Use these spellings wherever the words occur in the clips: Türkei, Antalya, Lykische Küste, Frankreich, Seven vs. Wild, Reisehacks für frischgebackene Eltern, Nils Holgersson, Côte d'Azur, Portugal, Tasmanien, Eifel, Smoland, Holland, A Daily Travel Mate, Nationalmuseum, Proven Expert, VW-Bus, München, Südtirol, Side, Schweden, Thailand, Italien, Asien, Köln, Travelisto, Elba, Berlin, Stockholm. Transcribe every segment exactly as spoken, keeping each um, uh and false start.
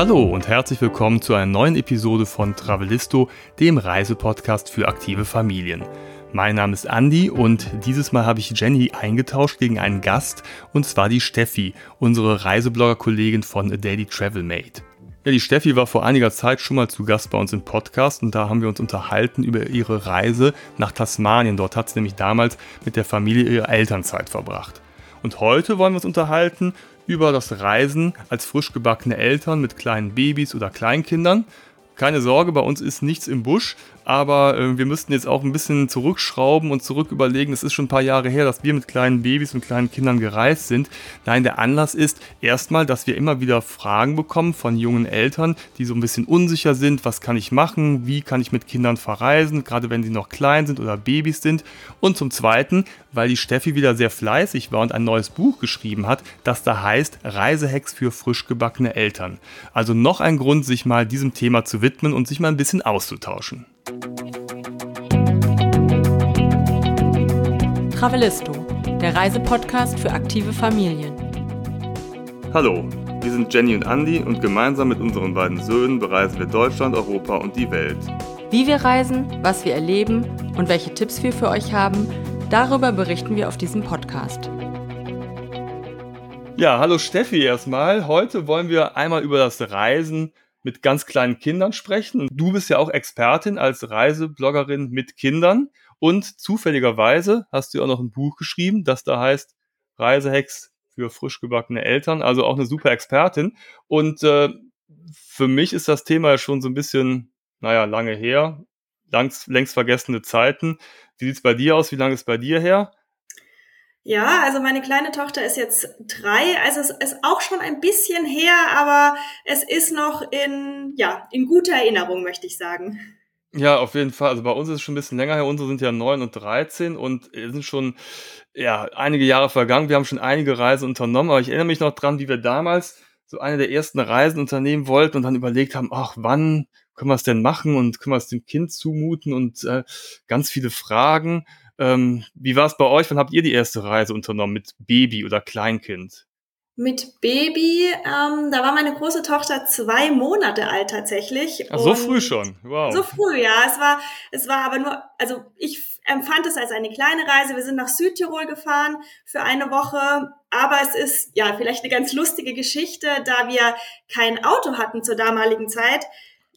Hallo und herzlich willkommen zu einer neuen Episode von Travelisto, dem Reisepodcast für aktive Familien. Mein Name ist Andi und dieses Mal habe ich Jenny eingetauscht gegen einen Gast, und zwar die Steffi, unsere Reiseblogger-Kollegin von A Daily Travel Mate. Ja, die Steffi war vor einiger Zeit schon mal zu Gast bei uns im Podcast, und da haben wir uns unterhalten über ihre Reise nach Tasmanien. Dort hat sie nämlich damals mit der Familie ihre Elternzeit verbracht. Und heute wollen wir uns unterhalten über das Reisen als frischgebackene Eltern mit kleinen Babys oder Kleinkindern. Keine Sorge, bei uns ist nichts im Busch, aber äh, wir müssten jetzt auch ein bisschen zurückschrauben und zurück überlegen. Es ist schon ein paar Jahre her, dass wir mit kleinen Babys und kleinen Kindern gereist sind. Nein, der Anlass ist erstmal, dass wir immer wieder Fragen bekommen von jungen Eltern, die so ein bisschen unsicher sind. Was kann ich machen? Wie kann ich mit Kindern verreisen? Gerade wenn sie noch klein sind oder Babys sind. Und zum Zweiten, weil die Steffi wieder sehr fleißig war und ein neues Buch geschrieben hat, das da heißt Reisehacks für frischgebackene Eltern. Also noch ein Grund, sich mal diesem Thema zu widmen und sich mal ein bisschen auszutauschen. Travelisto, der Reisepodcast für aktive Familien. Hallo, wir sind Jenny und Andi und gemeinsam mit unseren beiden Söhnen bereisen wir Deutschland, Europa und die Welt. Wie wir reisen, was wir erleben und welche Tipps wir für euch haben, darüber berichten wir auf diesem Podcast. Ja, hallo Steffi erstmal. Heute wollen wir einmal über das Reisen mit ganz kleinen Kindern sprechen. Du bist ja auch Expertin als Reisebloggerin mit Kindern, und zufälligerweise hast du auch noch ein Buch geschrieben, das da heißt Reisehacks für frischgebackene Eltern, also auch eine super Expertin. Und äh, für mich ist das Thema ja schon so ein bisschen, naja, lange her, längst, längst vergessene Zeiten. Wie sieht's bei dir aus? Wie lange ist bei dir her? Ja, also meine kleine Tochter ist jetzt drei, also es ist auch schon ein bisschen her, aber es ist noch in, ja, in guter Erinnerung, möchte ich sagen. Ja, auf jeden Fall. Also bei uns ist es schon ein bisschen länger her. Unsere sind ja neun und dreizehn und sind schon, ja, einige Jahre vergangen. Wir haben schon einige Reisen unternommen, aber ich erinnere mich noch dran, wie wir damals so eine der ersten Reisen unternehmen wollten und dann überlegt haben, ach, wann können wir es denn machen und können wir es dem Kind zumuten, und äh, ganz viele Fragen. Ähm, wie war es bei euch? Wann habt ihr die erste Reise unternommen mit Baby oder Kleinkind? Mit Baby, ähm, da war meine große Tochter zwei Monate alt tatsächlich. Ach, so früh schon? Wow. So früh, ja. Es war, es war aber nur, also ich empfand es als eine kleine Reise. Wir sind nach Südtirol gefahren für eine Woche. Aber es ist ja vielleicht eine ganz lustige Geschichte, da wir kein Auto hatten zur damaligen Zeit.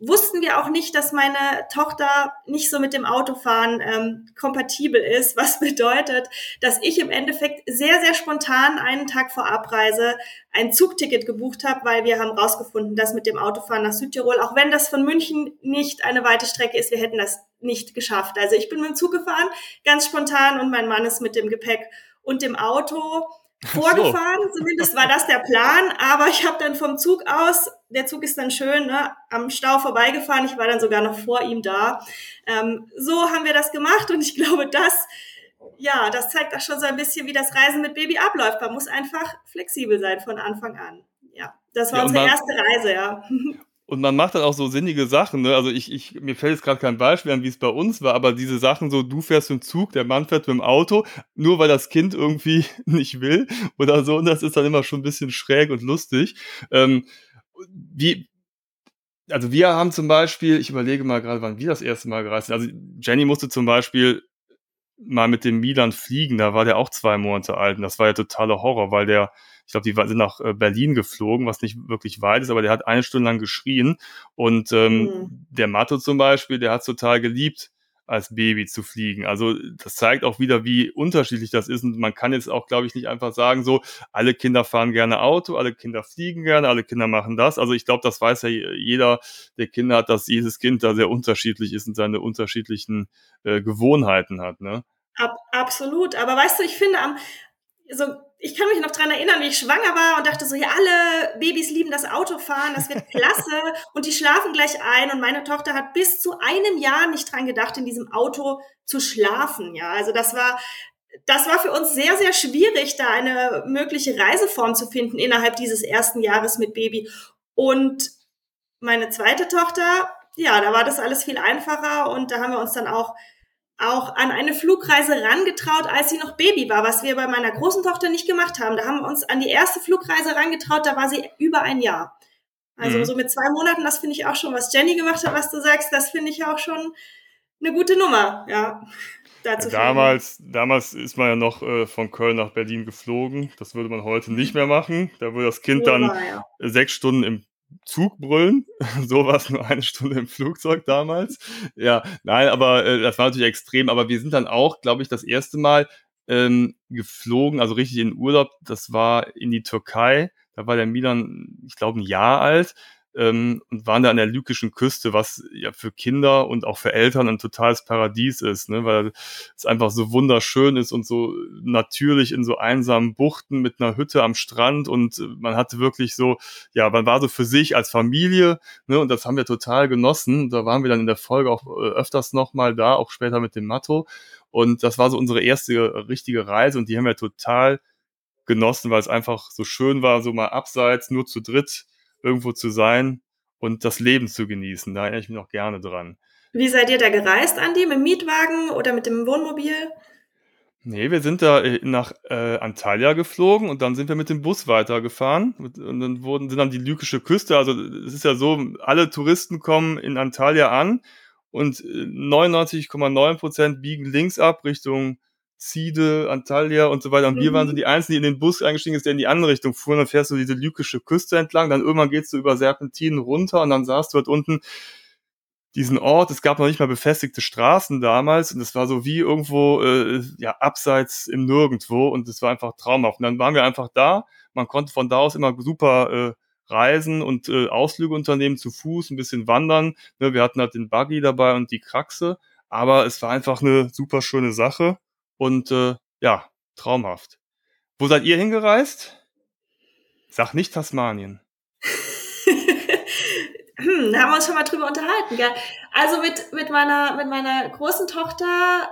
Wussten wir auch nicht, dass meine Tochter nicht so mit dem Autofahren ähm, kompatibel ist, was bedeutet, dass ich im Endeffekt sehr, sehr spontan einen Tag vor Abreise ein Zugticket gebucht habe, weil wir haben rausgefunden, dass mit dem Autofahren nach Südtirol, auch wenn das von München nicht eine weite Strecke ist, wir hätten das nicht geschafft. Also ich bin mit dem Zug gefahren, ganz spontan, und mein Mann ist mit dem Gepäck und dem Auto vorgefahren, so. Zumindest war das der Plan, aber ich habe dann vom Zug aus, der Zug ist dann schön, ne, am Stau vorbeigefahren, ich war dann sogar noch vor ihm da. Ähm, so haben wir das gemacht, und ich glaube, das, ja, das zeigt auch schon so ein bisschen, wie das Reisen mit Baby abläuft. Man muss einfach flexibel sein von Anfang an. Ja, das war ja unsere man, erste Reise, ja. Und man macht dann auch so sinnige Sachen, ne? Also ich, ich, mir fällt jetzt gerade kein Beispiel an, wie es bei uns war, aber diese Sachen so, du fährst mit dem Zug, der Mann fährt mit dem Auto, nur weil das Kind irgendwie nicht will oder so, und das ist dann immer schon ein bisschen schräg und lustig. Ähm, Wie, also wir haben zum Beispiel, ich überlege mal gerade, wann wir das erste Mal gereist sind. Also Jenny musste zum Beispiel mal mit dem Milan fliegen, da war der auch zwei Monate alt, und das war ja totaler Horror, weil der, ich glaube, die sind nach Berlin geflogen, was nicht wirklich weit ist, aber der hat eine Stunde lang geschrien, und ähm, mhm. der Matto zum Beispiel, der hat es total geliebt, als Baby zu fliegen. Also das zeigt auch wieder, wie unterschiedlich das ist, und man kann jetzt auch, glaube ich, nicht einfach sagen, so, alle Kinder fahren gerne Auto, alle Kinder fliegen gerne, alle Kinder machen das. Also ich glaube, das weiß ja jeder, der Kinder hat, dass jedes Kind da sehr unterschiedlich ist und seine unterschiedlichen äh, Gewohnheiten hat, ne? Ab, absolut, aber weißt du, ich finde am so, ich kann mich noch dran erinnern, wie ich schwanger war und dachte so, ja, alle Babys lieben das Autofahren, das wird klasse, und die schlafen gleich ein, und meine Tochter hat bis zu einem Jahr nicht dran gedacht, in diesem Auto zu schlafen, ja, also das war, das war für uns sehr, sehr schwierig, da eine mögliche Reiseform zu finden innerhalb dieses ersten Jahres mit Baby. Und meine zweite Tochter, ja, da war das alles viel einfacher, und da haben wir uns dann auch auch an eine Flugreise rangetraut, als sie noch Baby war, was wir bei meiner großen Tochter nicht gemacht haben. Da haben wir uns an die erste Flugreise rangetraut, da war sie über ein Jahr. Also mhm. so mit zwei Monaten, das finde ich auch schon, was Jenny gemacht hat, was du sagst, das finde ich auch schon eine gute Nummer, ja. Dazu damals, damals ist man ja noch äh, von Köln nach Berlin geflogen. Das würde man heute nicht mehr machen. Da würde das Kind dann ja, ja. sechs Stunden im Zug brüllen. So war es nur eine Stunde im Flugzeug damals. Ja, nein, aber äh, das war natürlich extrem. Aber wir sind dann auch, glaube ich, das erste Mal ähm, geflogen, also richtig in Urlaub. Das war in die Türkei. Da war der Milan, ich glaube, ein Jahr alt. Ähm, und waren da an der Lykischen Küste, was ja für Kinder und auch für Eltern ein totales Paradies ist, ne, weil es einfach so wunderschön ist und so natürlich in so einsamen Buchten mit einer Hütte am Strand, und man hatte wirklich so, ja, man war so für sich als Familie, ne, und das haben wir total genossen. Da waren wir dann in der Folge auch öfters nochmal da, auch später mit dem Matto, und das war so unsere erste richtige Reise, und die haben wir total genossen, weil es einfach so schön war, so mal abseits, nur zu dritt irgendwo zu sein und das Leben zu genießen. Da erinnere ich mich noch gerne dran. Wie seid ihr da gereist, Andi? Mit dem Mietwagen oder mit dem Wohnmobil? Nee, wir sind da nach äh, Antalya geflogen, und dann sind wir mit dem Bus weitergefahren. Und dann wurden, sind dann die Lykische Küste. Also es ist ja so, alle Touristen kommen in Antalya an, und neunundneunzig Komma neun Prozent biegen links ab Richtung Side, Antalya und so weiter. Und wir waren so die Einzigen, die in den Bus eingestiegen ist, der in die andere Richtung fuhr. Und dann fährst du diese Lykische Küste entlang. Dann irgendwann gehst du über Serpentinen runter, und dann sahst du halt unten diesen Ort. Es gab noch nicht mal befestigte Straßen damals. Und es war so wie irgendwo, äh, ja, abseits im Nirgendwo. Und es war einfach traumhaft. Und dann waren wir einfach da. Man konnte von da aus immer super äh, reisen und äh, Ausflüge unternehmen, zu Fuß, ein bisschen wandern. Ne, wir hatten halt den Buggy dabei und die Kraxe. Aber es war einfach eine super schöne Sache. Und äh, ja, traumhaft. Wo seid ihr hingereist? Sag nicht Tasmanien. hm, da haben wir uns schon mal drüber unterhalten, gell? Also mit, mit, meiner, mit meiner großen Tochter,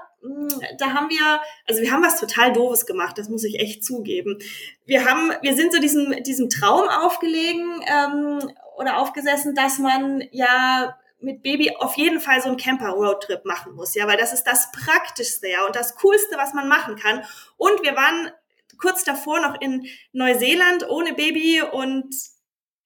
da haben wir, also wir haben was total Doofes gemacht, das muss ich echt zugeben. Wir haben, wir sind so diesem, diesem Traum aufgelegen ähm, oder aufgesessen, dass man ja mit Baby auf jeden Fall so einen Camper-Roadtrip machen muss, ja, weil das ist das Praktischste, ja, und das Coolste, was man machen kann. Und wir waren kurz davor noch in Neuseeland ohne Baby und,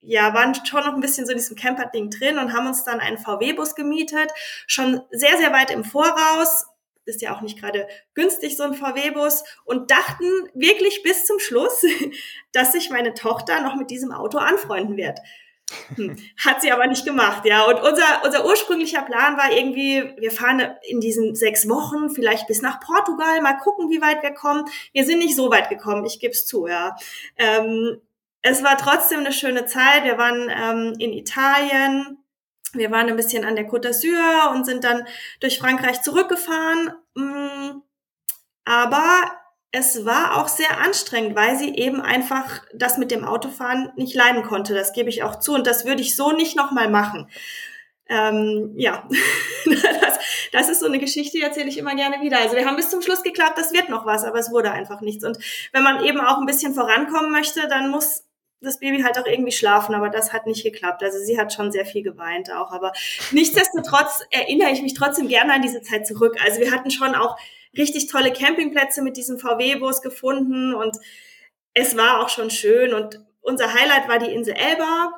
ja, waren schon noch ein bisschen so in diesem Camper-Ding drin und haben uns dann einen V W-Bus gemietet, schon sehr, sehr weit im Voraus. Ist ja auch nicht gerade günstig, so ein V W-Bus, und dachten wirklich bis zum Schluss, dass sich meine Tochter noch mit diesem Auto anfreunden wird. Hm. Hat sie aber nicht gemacht, ja. Und unser, unser ursprünglicher Plan war irgendwie, wir fahren in diesen sechs Wochen vielleicht bis nach Portugal, mal gucken, wie weit wir kommen. Wir sind nicht so weit gekommen, ich gebe es zu, ja. Ähm, es war trotzdem eine schöne Zeit. Wir waren ähm, in Italien, wir waren ein bisschen an der Côte d'Azur und sind dann durch Frankreich zurückgefahren. Hm. Aber es war auch sehr anstrengend, weil sie eben einfach das mit dem Autofahren nicht leiden konnte. Das gebe ich auch zu, und das würde ich so nicht nochmal machen. Ähm, ja, das, das ist so eine Geschichte, die erzähle ich immer gerne wieder. Also wir haben bis zum Schluss geglaubt, das wird noch was, aber es wurde einfach nichts. Und wenn man eben auch ein bisschen vorankommen möchte, dann muss das Baby halt auch irgendwie schlafen, aber das hat nicht geklappt. Also sie hat schon sehr viel geweint auch, aber nichtsdestotrotz erinnere ich mich trotzdem gerne an diese Zeit zurück. Also wir hatten schon auch richtig tolle Campingplätze mit diesem V W-Bus gefunden, und es war auch schon schön, und unser Highlight war die Insel Elba.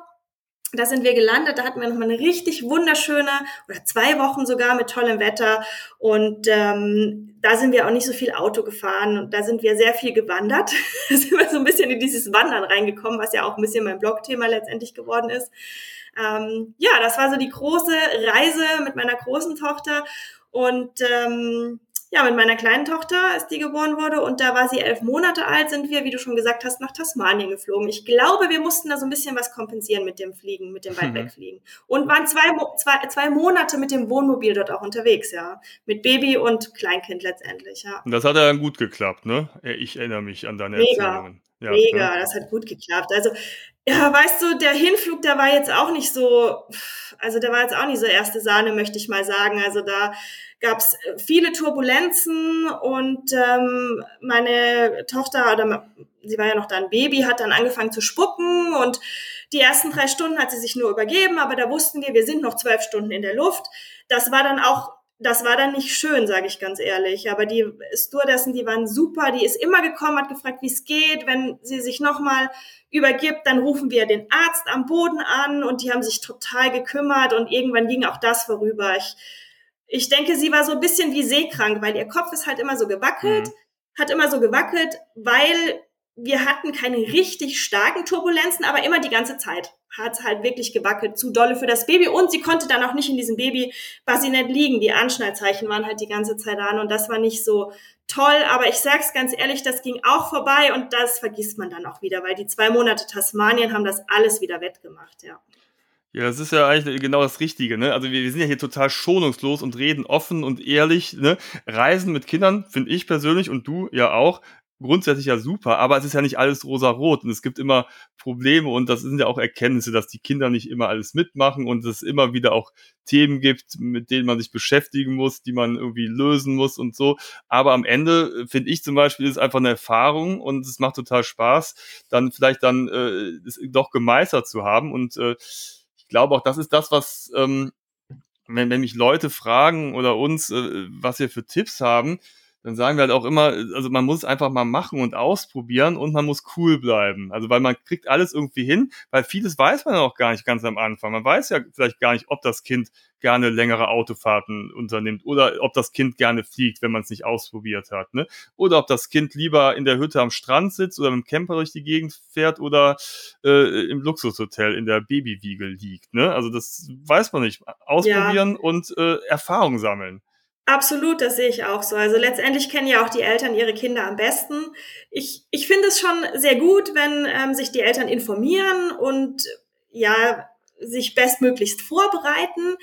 Da sind wir gelandet, da hatten wir nochmal eine richtig wunderschöne, oder zwei Wochen sogar mit tollem Wetter, und ähm, da sind wir auch nicht so viel Auto gefahren, und da sind wir sehr viel gewandert. Da sind wir so ein bisschen in dieses Wandern reingekommen, was ja auch ein bisschen mein Blogthema letztendlich geworden ist. Ähm, ja, das war so die große Reise mit meiner großen Tochter, und ähm, ja, mit meiner kleinen Tochter, als die geboren wurde, und da war sie elf Monate alt, sind wir, wie du schon gesagt hast, nach Tasmanien geflogen. Ich glaube, wir mussten da so ein bisschen was kompensieren mit dem Fliegen, mit dem weit wegfliegen. Und waren zwei, zwei, zwei Monate mit dem Wohnmobil dort auch unterwegs, ja. Mit Baby und Kleinkind letztendlich, ja. Und das hat ja dann gut geklappt, ne? Ich erinnere mich an deine Mega. Erzählungen. Ja, Mega, ja. Das hat gut geklappt. Also, ja, weißt du, der Hinflug, der war jetzt auch nicht so, also der war jetzt auch nicht so erste Sahne, möchte ich mal sagen. Also da gab es viele Turbulenzen, und ähm, meine Tochter, oder sie war ja noch da ein Baby, hat dann angefangen zu spucken, und die ersten drei Stunden hat sie sich nur übergeben, aber da wussten wir, wir sind noch zwölf Stunden in der Luft. Das war dann auch das war dann nicht schön, sage ich ganz ehrlich. Aber die Stewardessen, die waren super. Die ist immer gekommen, hat gefragt, wie es geht. Wenn sie sich nochmal übergibt, dann rufen wir den Arzt am Boden an. Und die haben sich total gekümmert. Und irgendwann ging auch das vorüber. Ich, ich denke, sie war so ein bisschen wie seekrank, weil ihr Kopf ist halt immer so gewackelt. Mhm. Hat immer so gewackelt, weil wir hatten keine richtig starken Turbulenzen, aber immer die ganze Zeit hat es halt wirklich gewackelt, zu dolle für das Baby. Und sie konnte dann auch nicht in diesem Baby-Bassinet liegen. Die Anschnallzeichen waren halt die ganze Zeit an und das war nicht so toll. Aber ich sag's ganz ehrlich, das ging auch vorbei und das vergisst man dann auch wieder, weil die zwei Monate Tasmanien haben das alles wieder wettgemacht, ja. Ja, das ist ja eigentlich genau das Richtige, ne? Also wir, wir sind ja hier total schonungslos und reden offen und ehrlich, ne? Reisen mit Kindern finde ich persönlich und du ja auch grundsätzlich ja super, aber es ist ja nicht alles rosa-rot und es gibt immer Probleme und das sind ja auch Erkenntnisse, dass die Kinder nicht immer alles mitmachen und es immer wieder auch Themen gibt, mit denen man sich beschäftigen muss, die man irgendwie lösen muss und so, aber am Ende finde ich zum Beispiel, ist einfach eine Erfahrung und es macht total Spaß, dann vielleicht dann äh, es doch gemeistert zu haben und äh, ich glaube auch, das ist das, was, ähm, wenn, wenn mich Leute fragen oder uns, äh, was wir für Tipps haben, dann sagen wir halt auch immer, also man muss es einfach mal machen und ausprobieren und man muss cool bleiben. Also weil man kriegt alles irgendwie hin, weil vieles weiß man auch gar nicht ganz am Anfang. Man weiß ja vielleicht gar nicht, ob das Kind gerne längere Autofahrten unternimmt oder ob das Kind gerne fliegt, wenn man es nicht ausprobiert hat, ne? Oder ob das Kind lieber in der Hütte am Strand sitzt oder mit dem Camper durch die Gegend fährt oder äh, im Luxushotel in der Babywiege liegt, ne? Also das weiß man nicht. Ausprobieren ja. und äh, Erfahrung sammeln. Absolut, das sehe ich auch so. Also letztendlich kennen ja auch die Eltern ihre Kinder am besten. Ich, ich finde es schon sehr gut, wenn ähm, sich die Eltern informieren und ja, sich bestmöglichst vorbereiten.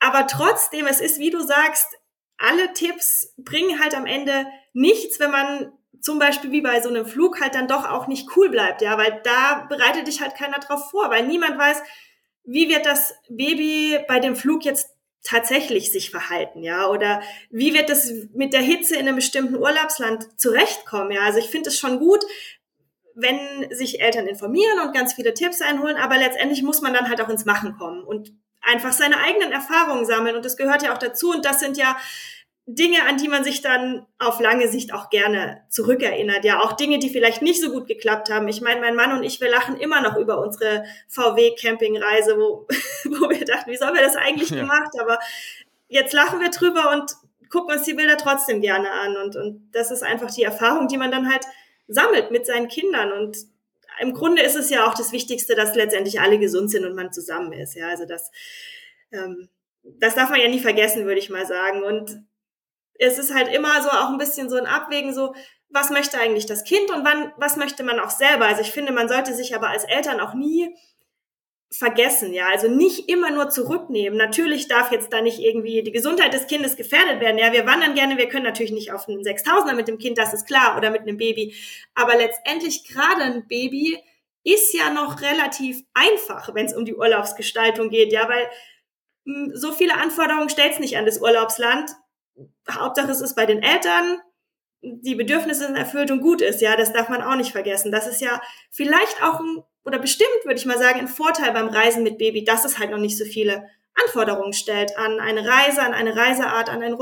Aber trotzdem, es ist, wie du sagst, alle Tipps bringen halt am Ende nichts, wenn man zum Beispiel wie bei so einem Flug halt dann doch auch nicht cool bleibt, ja, weil da bereitet dich halt keiner drauf vor, weil niemand weiß, wie wird das Baby bei dem Flug jetzt tatsächlich sich verhalten, ja, oder wie wird das mit der Hitze in einem bestimmten Urlaubsland zurechtkommen, ja, also ich finde es schon gut, wenn sich Eltern informieren und ganz viele Tipps einholen, aber letztendlich muss man dann halt auch ins Machen kommen und einfach seine eigenen Erfahrungen sammeln und das gehört ja auch dazu und das sind ja Dinge, an die man sich dann auf lange Sicht auch gerne zurückerinnert, ja, auch Dinge, die vielleicht nicht so gut geklappt haben. Ich meine, mein Mann und ich, wir lachen immer noch über unsere V W-Campingreise, wo, wo wir dachten, wie sollen wir das eigentlich ja. gemacht, aber jetzt lachen wir drüber und gucken uns die Bilder trotzdem gerne an und, und das ist einfach die Erfahrung, die man dann halt sammelt mit seinen Kindern und im Grunde ist es ja auch das Wichtigste, dass letztendlich alle gesund sind und man zusammen ist, ja, also das, ähm, das darf man ja nie vergessen, würde ich mal sagen und es ist halt immer so auch ein bisschen so ein Abwägen, so was möchte eigentlich das Kind und wann was möchte man auch selber. Also ich finde, man sollte sich aber als Eltern auch nie vergessen, ja, also nicht immer nur zurücknehmen. Natürlich darf jetzt da nicht irgendwie die Gesundheit des Kindes gefährdet werden. Ja, wir wandern gerne, wir können natürlich nicht auf einen sechstausender mit dem Kind, das ist klar, oder mit einem Baby. Aber letztendlich gerade ein Baby ist ja noch relativ einfach, wenn es um die Urlaubsgestaltung geht, ja, weil mh, so viele Anforderungen stellt es nicht an das Urlaubsland. Hauptsache es ist bei den Eltern, die Bedürfnisse sind erfüllt und gut ist, ja, das darf man auch nicht vergessen. Das ist ja vielleicht auch, ein, oder bestimmt, würde ich mal sagen, ein Vorteil beim Reisen mit Baby, dass es halt noch nicht so viele Anforderungen stellt an eine Reise, an eine Reiseart, an ein,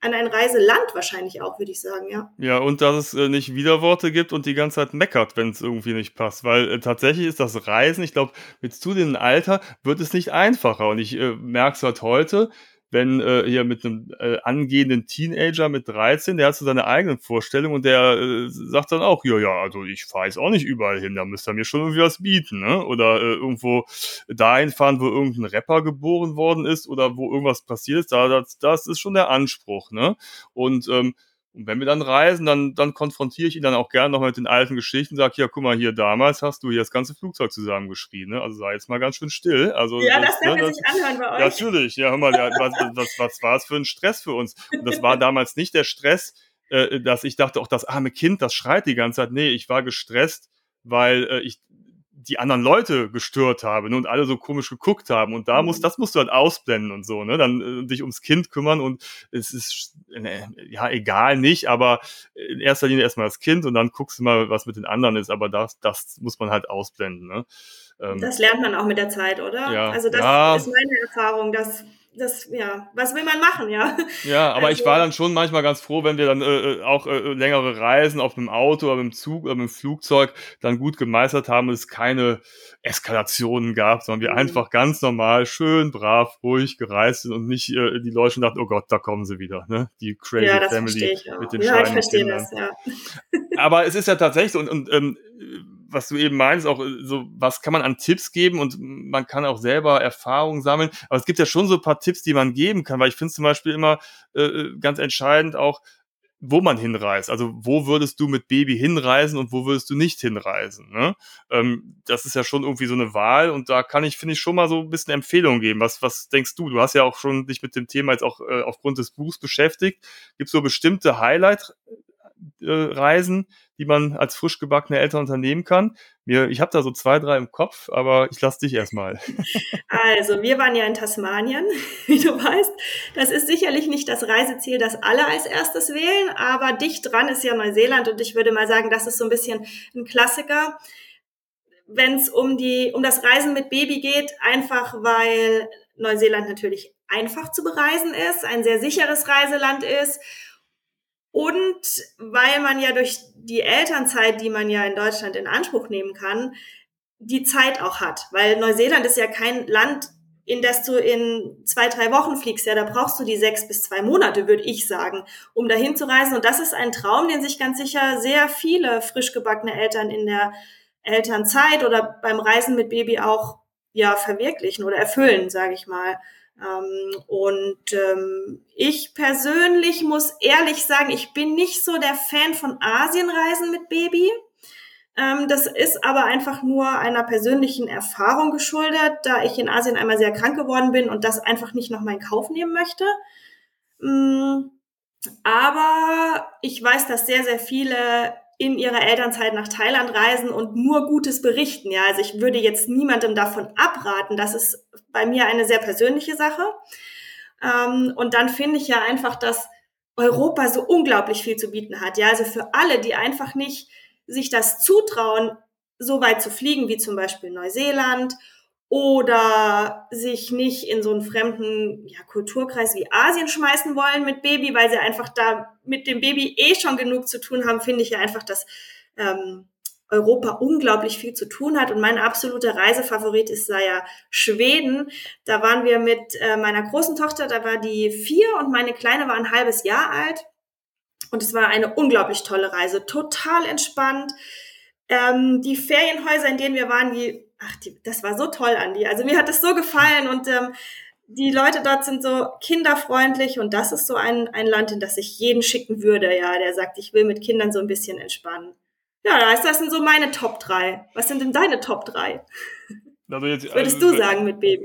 an ein Reiseland wahrscheinlich auch, würde ich sagen, ja. Ja, und dass es nicht Widerworte gibt und die ganze Zeit meckert, wenn es irgendwie nicht passt, weil äh, tatsächlich ist das Reisen, ich glaube, mit zunehmendem Alter wird es nicht einfacher und ich äh, merke es halt heute, wenn äh, hier mit einem äh, angehenden Teenager mit dreizehn, der hat so seine eigenen Vorstellungen und der äh, sagt dann auch, ja, ja, also ich fahre jetzt auch nicht überall hin, da müsst ihr mir schon irgendwie was bieten, ne? Oder äh, irgendwo dahin fahren, wo irgendein Rapper geboren worden ist oder wo irgendwas passiert ist, da, das, das ist schon der Anspruch, ne? Und ähm, Und wenn wir dann reisen, dann, dann konfrontiere ich ihn dann auch gerne nochmal mit den alten Geschichten, sage, ja, guck mal, hier damals hast du hier das ganze Flugzeug zusammengeschrien, ne? Also sei jetzt mal ganz schön still. Also, ja, das, das darf man ne, sich anhören bei euch. Natürlich, ja, hör mal, ja, was, was, was war es für ein Stress für uns? Und das war damals nicht der Stress, äh, dass ich dachte, auch das arme Kind, das schreit die ganze Zeit. Nee, ich war gestresst, weil äh, ich die anderen Leute gestört haben, ne, und alle so komisch geguckt haben und da muss, das musst du halt ausblenden und so, ne, dann äh, dich ums Kind kümmern und es ist, ne, ja, egal nicht, aber in erster Linie erstmal das Kind und dann guckst du mal, was mit den anderen ist, aber das, das muss man halt ausblenden, ne. Ähm, das lernt man auch mit der Zeit, oder? Ja, also das ja. ist meine Erfahrung, dass das, ja, was will man machen, ja. Ja, aber also, ich war dann schon manchmal ganz froh, wenn wir dann äh, auch äh, längere Reisen auf dem Auto oder mit dem Zug oder mit dem Flugzeug dann gut gemeistert haben und es keine Eskalationen gab, sondern wir mhm. einfach ganz normal, schön, brav, ruhig gereist sind und nicht äh, die Leute schon dachten, oh Gott, da kommen sie wieder, ne? Die Crazy ja, das Family ich mit den ja, ich verstehe das, ja. Aber es ist ja tatsächlich, und, und ähm, was du eben meinst, auch so, was kann man an Tipps geben und man kann auch selber Erfahrungen sammeln, aber es gibt ja schon so ein paar Tipps, die man geben kann, weil ich finde es zum Beispiel immer äh, ganz entscheidend auch, wo man hinreist, also wo würdest du mit Baby hinreisen und wo würdest du nicht hinreisen, ne? Ähm, das ist ja schon irgendwie so eine Wahl und da kann ich, finde ich, schon mal so ein bisschen Empfehlungen geben. Was, was denkst du? Du hast ja auch schon dich mit dem Thema jetzt auch äh, aufgrund des Buchs beschäftigt. Gibt es so bestimmte Highlight-Reisen, die man als frisch gebackene Eltern unternehmen kann? Mir, ich habe da so zwei, drei im Kopf, aber ich lasse dich erstmal. Also, wir waren ja in Tasmanien, wie du weißt. Das ist sicherlich nicht das Reiseziel, das alle als erstes wählen, aber dicht dran ist ja Neuseeland und ich würde mal sagen, das ist so ein bisschen ein Klassiker, wenn es um die, um das Reisen mit Baby geht, einfach weil Neuseeland natürlich einfach zu bereisen ist, ein sehr sicheres Reiseland ist. Und weil man ja durch die Elternzeit, die man ja in Deutschland in Anspruch nehmen kann, die Zeit auch hat. Weil Neuseeland ist ja kein Land, in das du in zwei, drei Wochen fliegst. Ja, da brauchst du die sechs bis zwei Monate, würde ich sagen, um dahin zu reisen. Und das ist ein Traum, den sich ganz sicher sehr viele frisch gebackene Eltern in der Elternzeit oder beim Reisen mit Baby auch ja verwirklichen oder erfüllen, sage ich mal. Ähm, und ähm, ich persönlich muss ehrlich sagen, ich bin nicht so der Fan von Asienreisen mit Baby. Ähm, das ist aber einfach nur einer persönlichen Erfahrung geschuldet, da ich in Asien einmal sehr krank geworden bin und das einfach nicht nochmal in Kauf nehmen möchte. Ähm, aber ich weiß, dass sehr, sehr viele in ihrer Elternzeit nach Thailand reisen und nur Gutes berichten. Ja, also ich würde jetzt niemandem davon abraten. Das ist bei mir eine sehr persönliche Sache. Ähm, und dann finde ich ja einfach, dass Europa so unglaublich viel zu bieten hat. Ja, also für alle, die einfach nicht sich das zutrauen, so weit zu fliegen wie zum Beispiel Neuseeland oder sich nicht in so einen fremden ja, Kulturkreis wie Asien schmeißen wollen mit Baby, weil sie einfach da mit dem Baby eh schon genug zu tun haben, finde ich ja einfach, dass ähm, Europa unglaublich viel zu tun hat. Und mein absoluter Reisefavorit ist ja Schweden. Da waren wir mit äh, meiner großen Tochter, da war die vier und meine Kleine war ein halbes Jahr alt. Und es war eine unglaublich tolle Reise, total entspannt. Ähm, die Ferienhäuser, in denen wir waren, die Ach, die, das war so toll, Andi. Also mir hat es so gefallen und ähm, die Leute dort sind so kinderfreundlich und das ist so ein, ein Land, in das ich jeden schicken würde, ja, der sagt, ich will mit Kindern so ein bisschen entspannen. Ja, das, das sind so meine Top drei. Was sind denn deine Top drei? Also jetzt, Was würdest also, du sagen mit Baby?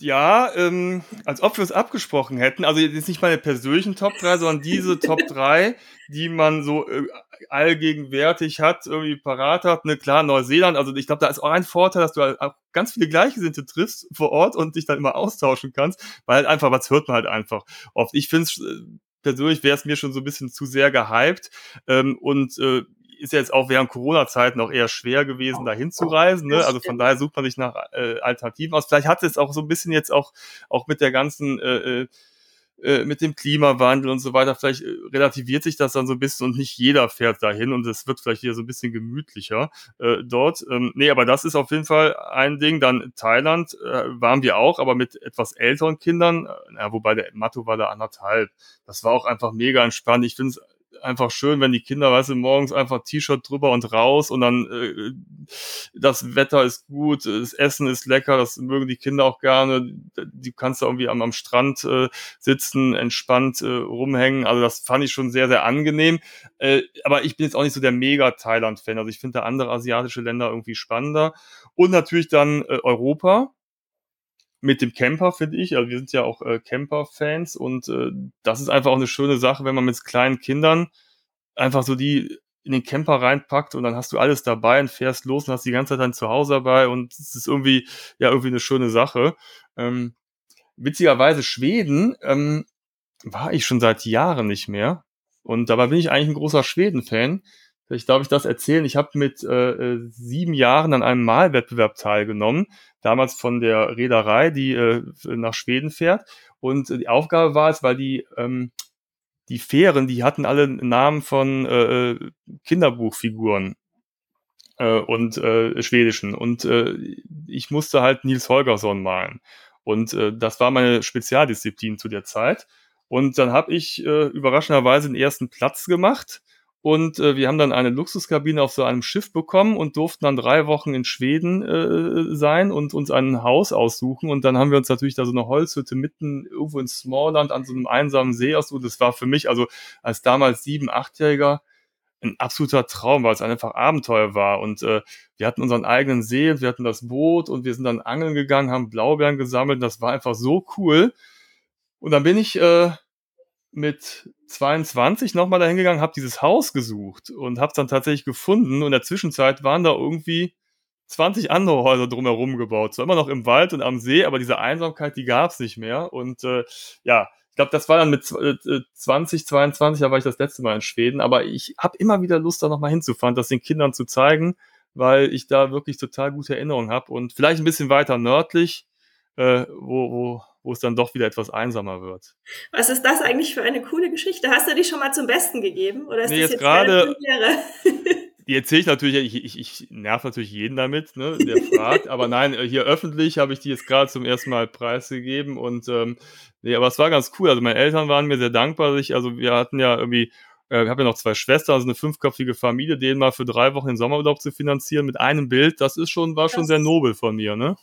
Ja, ähm, als ob wir es abgesprochen hätten. Also jetzt nicht meine persönlichen Top drei, sondern diese Top drei, die man so äh, allgegenwärtig hat, irgendwie parat hat. Ne, klar, Neuseeland, also ich glaube, da ist auch ein Vorteil, dass du halt auch ganz viele Gleichgesinnte triffst vor Ort und dich dann immer austauschen kannst, weil halt einfach, was hört man halt einfach oft. Ich finde es, äh, persönlich wäre es mir schon so ein bisschen zu sehr gehypt ähm, und äh, ist ja jetzt auch während Corona-Zeiten auch eher schwer gewesen, da hinzureisen. Ne? Also von daher sucht man sich nach äh, Alternativen aus. Vielleicht hat es auch so ein bisschen jetzt auch auch mit der ganzen, äh, äh, mit dem Klimawandel und so weiter, vielleicht äh, relativiert sich das dann so ein bisschen und nicht jeder fährt dahin und es wird vielleicht wieder so ein bisschen gemütlicher äh, dort. Ähm, nee, aber das ist auf jeden Fall ein Ding. Dann Thailand äh, waren wir auch, aber mit etwas älteren Kindern. Ja, wobei der Matto war da anderthalb. Das war auch einfach mega entspannt. Ich finde es einfach schön, wenn die Kinder, weißt du, morgens einfach T-Shirt drüber und raus und dann äh, das Wetter ist gut, das Essen ist lecker, das mögen die Kinder auch gerne, du kannst da irgendwie am, am Strand äh, sitzen, entspannt äh, rumhängen, also das fand ich schon sehr, sehr angenehm, äh, aber ich bin jetzt auch nicht so der Mega-Thailand-Fan, also ich finde da andere asiatische Länder irgendwie spannender und natürlich dann äh, Europa, mit dem Camper, finde ich. Also wir sind ja auch äh, Camper-Fans und äh, das ist einfach auch eine schöne Sache, wenn man mit kleinen Kindern einfach so die in den Camper reinpackt und dann hast du alles dabei und fährst los und hast die ganze Zeit dann zu Hause dabei und es ist irgendwie, ja, irgendwie eine schöne Sache. Ähm, witzigerweise Schweden ähm, war ich schon seit Jahren nicht mehr und dabei bin ich eigentlich ein großer Schweden-Fan. ich darf ich das erzählen, ich habe mit äh, sieben Jahren an einem Malwettbewerb teilgenommen, damals von der Reederei, die äh, nach Schweden fährt. Und die Aufgabe war es, weil die ähm, die Fähren, die hatten alle Namen von äh, Kinderbuchfiguren äh, und äh, schwedischen. Und äh, ich musste halt Nils Holgersson malen. Und äh, das war meine Spezialdisziplin zu der Zeit. Und dann habe ich äh, überraschenderweise den ersten Platz gemacht. Und äh, wir haben dann eine Luxuskabine auf so einem Schiff bekommen und durften dann drei Wochen in Schweden äh, sein und uns ein Haus aussuchen. Und dann haben wir uns natürlich da so eine Holzhütte mitten irgendwo in Smoland an so einem einsamen See ausgesucht. Das war für mich, also als damals sieben-, achtjähriger, ein absoluter Traum, weil es einfach Abenteuer war. Und äh, wir hatten unseren eigenen See und wir hatten das Boot und wir sind dann angeln gegangen, haben Blaubeeren gesammelt. Und das war einfach so cool. Und dann bin ich... Äh, mit zweiundzwanzig nochmal dahin gegangen, habe dieses Haus gesucht und habe es dann tatsächlich gefunden. Und in der Zwischenzeit waren da irgendwie zwanzig andere Häuser drumherum gebaut. Zwar immer noch im Wald und am See, aber diese Einsamkeit, die gab es nicht mehr. Und äh, ja, ich glaube, das war dann mit zwanzig, zweiundzwanzig, da war ich das letzte Mal in Schweden. Aber ich habe immer wieder Lust, da nochmal hinzufahren, das den Kindern zu zeigen, weil ich da wirklich total gute Erinnerungen habe. Und vielleicht ein bisschen weiter nördlich, äh, wo... wo wo es dann doch wieder etwas einsamer wird. Was ist das eigentlich für eine coole Geschichte? Hast du die schon mal zum Besten gegeben? Oder ist nee, das jetzt gerade? Die erzähle ich natürlich, ich, ich, ich nerv natürlich jeden damit, ne, der fragt. Aber nein, hier öffentlich habe ich die jetzt gerade zum ersten Mal preisgegeben. Und ähm, nee, aber es war ganz cool. Also meine Eltern waren mir sehr dankbar. Ich, also wir hatten ja irgendwie, äh, ich habe ja noch zwei Schwestern, also eine fünfköpfige Familie, denen mal für drei Wochen den Sommerurlaub zu finanzieren mit einem Bild, das ist schon, war schon sehr nobel von mir, ne?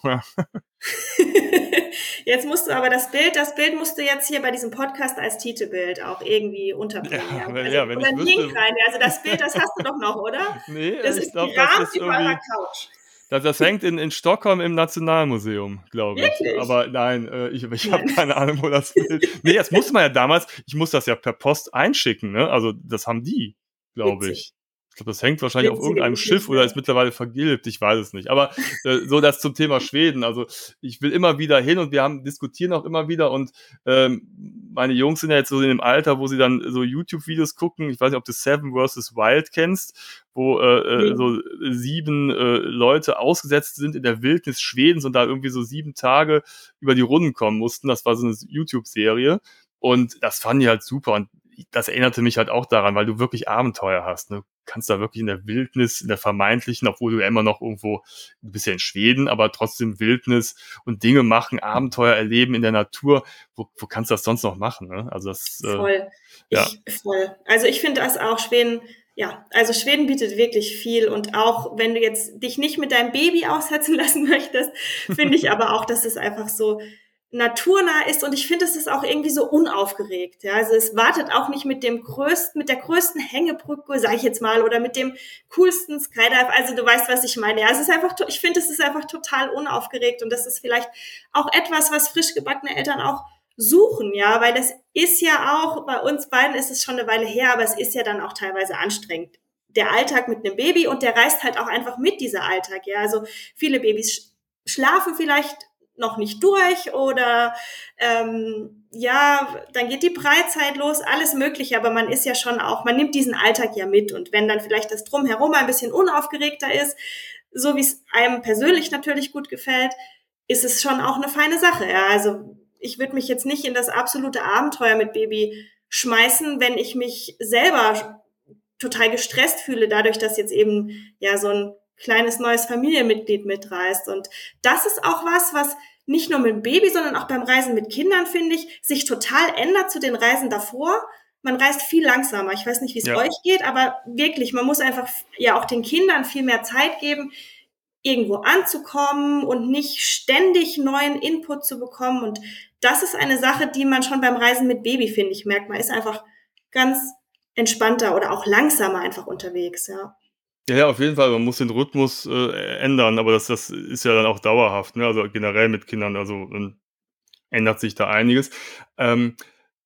Jetzt musst du aber das Bild, das Bild musst du jetzt hier bei diesem Podcast als Titelbild auch irgendwie unterbringen. Ja, also, ja, wenn oder ich wüsste. Link rein. Also das Bild, das hast du doch noch, oder? Nee, das ich ist glaub, das ist über einer Couch. Das, das hängt in, in Stockholm im Nationalmuseum, glaube ich. Wirklich? Aber nein, äh, ich, ich habe keine Ahnung, wo das Bild ist. Nee, das musste man ja damals, ich muss das ja per Post einschicken, ne? Also das haben die, glaube ich. Ich glaube, das hängt wahrscheinlich auf irgendeinem Schiff oder ist mittlerweile vergilbt, ich weiß es nicht. Aber äh, so das zum Thema Schweden. Also ich will immer wieder hin und wir haben diskutieren auch immer wieder. Und ähm, meine Jungs sind ja jetzt so in dem Alter, wo sie dann so YouTube-Videos gucken. Ich weiß nicht, ob du Seven versus. Wild kennst, wo äh, mhm. so sieben äh, Leute ausgesetzt sind in der Wildnis Schwedens und da irgendwie so sieben Tage über die Runden kommen mussten. Das war so eine YouTube-Serie und das fanden die halt super und das erinnerte mich halt auch daran, weil du wirklich Abenteuer hast, ne? Kannst da wirklich in der Wildnis, in der vermeintlichen, obwohl du ja immer noch irgendwo, du bist ja in Schweden, aber trotzdem Wildnis und Dinge machen, Abenteuer erleben in der Natur, wo, wo kannst du das sonst noch machen? Ne? Also das, voll. Äh, ja. ich, voll. Also ich finde das auch, Schweden, ja, also Schweden bietet wirklich viel und auch wenn du jetzt dich nicht mit deinem Baby aussetzen lassen möchtest, finde ich aber auch, dass es einfach so naturnah ist und ich finde, es ist auch irgendwie so unaufgeregt. Ja, also es wartet auch nicht mit dem größten, mit der größten Hängebrücke, sage ich jetzt mal, oder mit dem coolsten Skydive. Also du weißt, was ich meine. Ja, es ist einfach, ich finde, es ist einfach total unaufgeregt und das ist vielleicht auch etwas, was frisch gebackene Eltern auch suchen, ja, weil das ist ja auch bei uns beiden ist es schon eine Weile her, aber es ist ja dann auch teilweise anstrengend. Der Alltag mit einem Baby und der reist halt auch einfach mit dieser Alltag. Ja, also viele Babys schlafen vielleicht noch nicht durch oder ähm, ja, dann geht die Freizeit los, alles mögliche, aber man ist ja schon auch, man nimmt diesen Alltag ja mit und wenn dann vielleicht das Drumherum ein bisschen unaufgeregter ist, so wie es einem persönlich natürlich gut gefällt, ist es schon auch eine feine Sache. Ja, also ich würde mich jetzt nicht in das absolute Abenteuer mit Baby schmeißen, wenn ich mich selber total gestresst fühle, dadurch, dass jetzt eben ja so ein kleines neues Familienmitglied mitreist. Und das ist auch was, was nicht nur mit dem Baby, sondern auch beim Reisen mit Kindern, finde ich, sich total ändert zu den Reisen davor. Man reist viel langsamer. Ich weiß nicht, wie es ja. euch geht, aber wirklich, man muss einfach ja auch den Kindern viel mehr Zeit geben, irgendwo anzukommen und nicht ständig neuen Input zu bekommen. Und das ist eine Sache, die man schon beim Reisen mit Baby, finde ich, merkt. Man ist einfach ganz entspannter oder auch langsamer einfach unterwegs, ja. Ja, ja, auf jeden Fall. Man muss den Rhythmus äh, ändern, aber das, das ist ja dann auch dauerhaft, ne? Also generell mit Kindern, also äh, ändert sich da einiges. Ähm,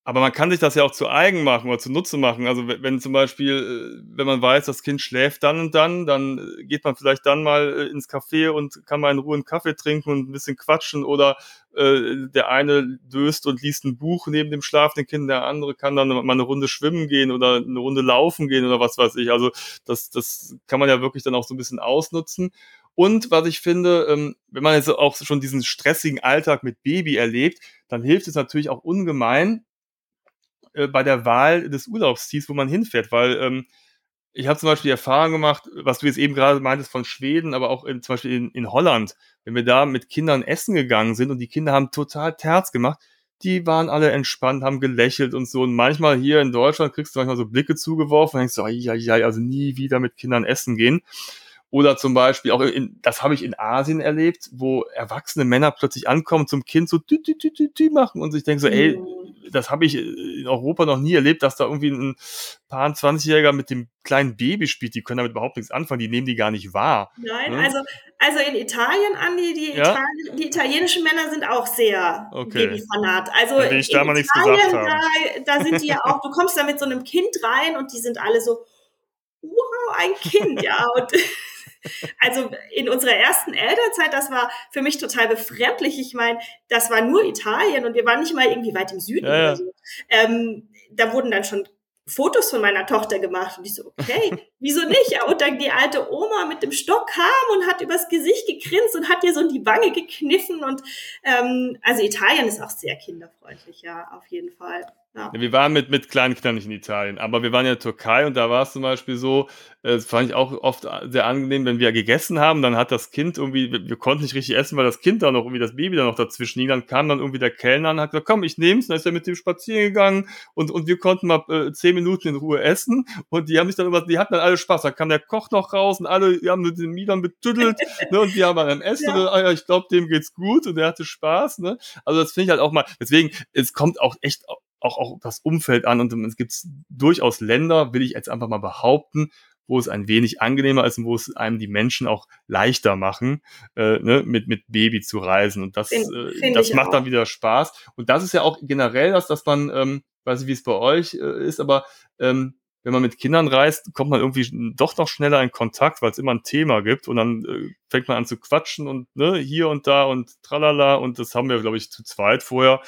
Aber man kann sich das ja auch zu eigen machen oder zu Nutze machen. Also wenn zum Beispiel, wenn man weiß, das Kind schläft dann und dann, dann geht man vielleicht dann mal ins Café und kann mal in Ruhe einen Kaffee trinken und ein bisschen quatschen. Oder äh, der eine döst und liest ein Buch neben dem schlafenden Kind, der andere kann dann mal eine Runde schwimmen gehen oder eine Runde laufen gehen oder was weiß ich. Also das, das kann man ja wirklich dann auch so ein bisschen ausnutzen. Und was ich finde, wenn man jetzt auch schon diesen stressigen Alltag mit Baby erlebt, dann hilft es natürlich auch ungemein bei der Wahl des Urlaubsziels, wo man hinfährt, weil ich habe zum Beispiel die Erfahrung gemacht, was du jetzt eben gerade meintest von Schweden, aber auch in, zum Beispiel in, in Holland, wenn wir da mit Kindern essen gegangen sind und die Kinder haben total Terz gemacht, die waren alle entspannt, haben gelächelt und so. Und manchmal hier in Deutschland kriegst du manchmal so Blicke zugeworfen und denkst so, ja, ja, also nie wieder mit Kindern essen gehen. Oder zum Beispiel, auch in, das habe ich in Asien erlebt, wo erwachsene Männer plötzlich ankommen, zum Kind so tü, tü, tü, tü, tü machen und sich denken so, ey, das habe ich in Europa noch nie erlebt, dass da irgendwie ein paar zwanzigjähriger mit dem kleinen Baby spielt. Die können damit überhaupt nichts anfangen, die nehmen die gar nicht wahr. Nein, ne? also also in Italien, Andi, die, ja? Italien, die italienischen Männer sind auch sehr okay. Babyfanat. Also in ich da mal Italien, nichts gesagt habe. Da, da sind die ja auch, du kommst da mit so einem Kind rein und die sind alle so, wow, ein Kind, ja, und also in unserer ersten Elternzeit, das war für mich total befremdlich. Ich meine, das war nur Italien und wir waren nicht mal irgendwie weit im Süden. Ja, ja. Oder so. Ähm, da wurden dann schon Fotos von meiner Tochter gemacht und ich so, okay, wieso nicht? Ja, und dann die alte Oma mit dem Stock kam und hat übers Gesicht gegrinst und hat ihr so in die Wange gekniffen. Und ähm, also Italien ist auch sehr kinderfreundlich, ja, auf jeden Fall. Ja. Ja, wir waren mit, mit kleinen Kindern nicht in Italien, aber wir waren in der Türkei und da war es zum Beispiel so, das fand ich auch oft sehr angenehm, wenn wir gegessen haben, dann hat das Kind irgendwie, wir, wir konnten nicht richtig essen, weil das Kind da noch, irgendwie das Baby da noch dazwischen hing, dann kam dann irgendwie der Kellner und hat gesagt, komm, ich nehm's, dann ist er mit dem spazieren gegangen und, und wir konnten mal äh, zehn Minuten in Ruhe essen und die haben sich dann über, die hatten dann alle Spaß, da kam der Koch noch raus und alle, die haben den Miedern betüttelt ne, und wir haben an einem Essen, ja. Und, ah, ja, ich glaube, dem geht's gut und der hatte Spaß, ne, also das finde ich halt auch mal, deswegen, es kommt auch echt Auch, auch das Umfeld an und es gibt durchaus Länder, will ich jetzt einfach mal behaupten, wo es ein wenig angenehmer ist und wo es einem die Menschen auch leichter machen, äh, ne, mit mit Baby zu reisen und das find, find äh, das macht auch dann wieder Spaß und das ist ja auch generell das, dass man, ähm, weiß nicht, wie es bei euch äh, ist, aber ähm, wenn man mit Kindern reist, kommt man irgendwie doch noch schneller in Kontakt, weil es immer ein Thema gibt und dann äh, fängt man an zu quatschen und ne, hier und da und tralala und das haben wir, glaube ich, zu zweit vorher.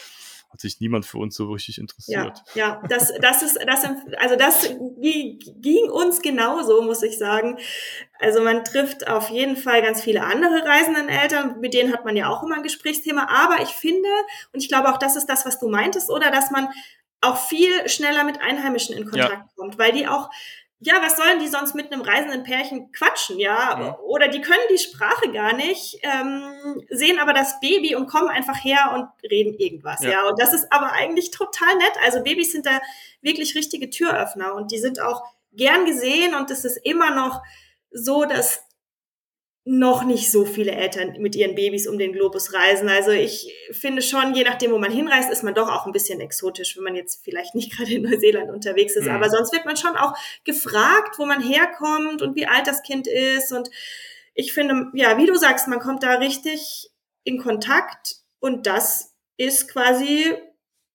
Hat sich niemand für uns so richtig interessiert. Ja, ja, das, das ist, das, also das ging uns genauso, muss ich sagen. Also man trifft auf jeden Fall ganz viele andere reisenden Eltern, mit denen hat man ja auch immer ein Gesprächsthema, aber ich finde, und ich glaube auch, das ist das, was du meintest, oder, dass man auch viel schneller mit Einheimischen in Kontakt, ja, kommt, weil die auch, ja, was sollen die sonst mit einem reisenden Pärchen quatschen, ja? Ja. Oder die können die Sprache gar nicht, ähm, sehen aber das Baby und kommen einfach her und reden irgendwas, ja. Ja, und das ist aber eigentlich total nett. Also Babys sind da wirklich richtige Türöffner und die sind auch gern gesehen und es ist immer noch so, dass noch nicht so viele Eltern mit ihren Babys um den Globus reisen. Also ich finde schon, je nachdem, wo man hinreist, ist man doch auch ein bisschen exotisch, wenn man jetzt vielleicht nicht gerade in Neuseeland unterwegs ist. Mhm. Aber sonst wird man schon auch gefragt, wo man herkommt und wie alt das Kind ist. Und ich finde, ja, wie du sagst, man kommt da richtig in Kontakt und das ist quasi,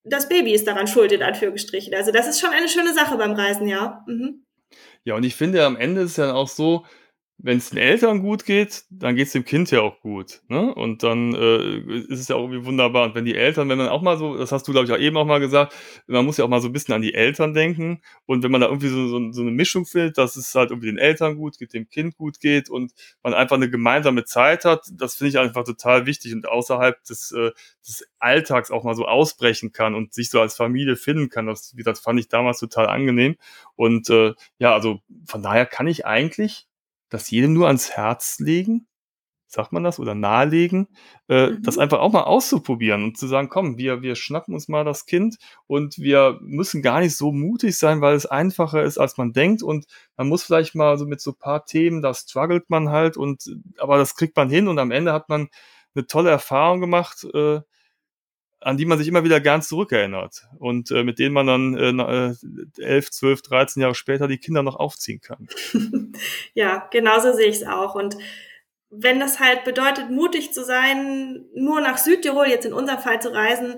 das Baby ist daran schuld, in Anführungsstrichen. Also das ist schon eine schöne Sache beim Reisen, ja. Mhm. Ja, und ich finde, am Ende ist es ja auch so, wenn es den Eltern gut geht, dann geht es dem Kind ja auch gut, ne? Und dann äh, ist es ja auch irgendwie wunderbar. Und wenn die Eltern, wenn man auch mal so, das hast du, glaube ich, auch eben auch mal gesagt, man muss ja auch mal so ein bisschen an die Eltern denken. Und wenn man da irgendwie so, so, so eine Mischung findet, dass es halt irgendwie den Eltern gut geht, dem Kind gut geht und man einfach eine gemeinsame Zeit hat, das finde ich einfach total wichtig und außerhalb des, äh, des Alltags auch mal so ausbrechen kann und sich so als Familie finden kann. Das, wie gesagt, fand ich damals total angenehm. Und äh, ja, also von daher kann ich eigentlich das jedem nur ans Herz legen, sagt man das, oder nahelegen, äh, mhm. das einfach auch mal auszuprobieren und zu sagen, komm, wir wir schnappen uns mal das Kind und wir müssen gar nicht so mutig sein, weil es einfacher ist, als man denkt und man muss vielleicht mal so mit so ein paar Themen, da struggelt man halt und aber das kriegt man hin und am Ende hat man eine tolle Erfahrung gemacht, äh, an die man sich immer wieder gern zurückerinnert und äh, mit denen man dann äh, elf, zwölf, dreizehn Jahre später die Kinder noch aufziehen kann. Ja, genauso sehe ich es auch. Und wenn das halt bedeutet, mutig zu sein, nur nach Südtirol, jetzt in unserem Fall zu reisen,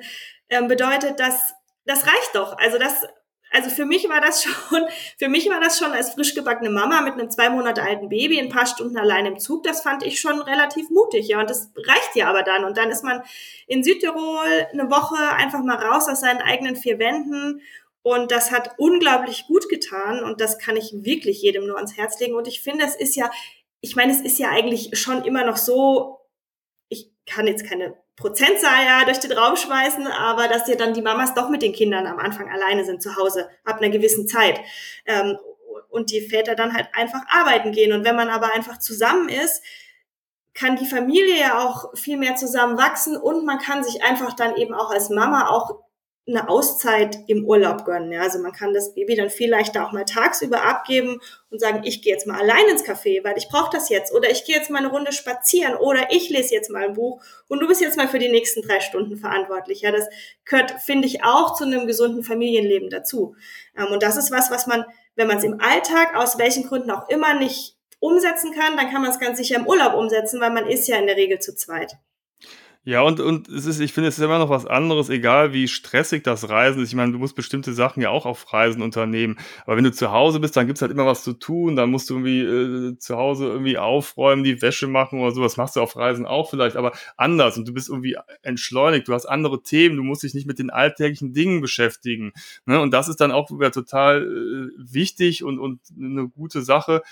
äh, bedeutet das das reicht doch. Also das, also für mich war das schon, für mich war das schon als frischgebackene Mama mit einem zwei Monate alten Baby ein paar Stunden allein im Zug, das fand ich schon relativ mutig, ja, und das reicht ja aber dann. Und dann ist man in Südtirol eine Woche einfach mal raus aus seinen eigenen vier Wänden. Und das hat unglaublich gut getan und das kann ich wirklich jedem nur ans Herz legen. Und ich finde, es ist ja, ich meine, es ist ja eigentlich schon immer noch so, ich kann jetzt keine Prozentzahl ja durch den Raum schmeißen, aber dass ja dann die Mamas doch mit den Kindern am Anfang alleine sind zu Hause, ab einer gewissen Zeit. Ähm, und die Väter dann halt einfach arbeiten gehen. Und wenn man aber einfach zusammen ist, kann die Familie ja auch viel mehr zusammen wachsen und man kann sich einfach dann eben auch als Mama auch eine Auszeit im Urlaub gönnen. Ja, also man kann das Baby dann viel leichter auch mal tagsüber abgeben und sagen, ich gehe jetzt mal allein ins Café, weil ich brauche das jetzt. Oder ich gehe jetzt mal eine Runde spazieren. Oder ich lese jetzt mal ein Buch. Und du bist jetzt mal für die nächsten drei Stunden verantwortlich. Ja, das gehört, finde ich, auch zu einem gesunden Familienleben dazu. Und das ist was, was man, wenn man es im Alltag, aus welchen Gründen auch immer, nicht umsetzen kann, dann kann man es ganz sicher im Urlaub umsetzen, weil man ist ja in der Regel zu zweit. Ja, und, und es ist, ich finde, es ist immer noch was anderes, egal wie stressig das Reisen ist. Ich meine, du musst bestimmte Sachen ja auch auf Reisen unternehmen. Aber wenn du zu Hause bist, dann gibt's halt immer was zu tun. Dann musst du irgendwie äh, zu Hause irgendwie aufräumen, die Wäsche machen oder sowas. Machst du auf Reisen auch vielleicht, aber anders. Und du bist irgendwie entschleunigt. Du hast andere Themen. Du musst dich nicht mit den alltäglichen Dingen beschäftigen. Ne? Und das ist dann auch wieder total äh, wichtig und, und eine gute Sache,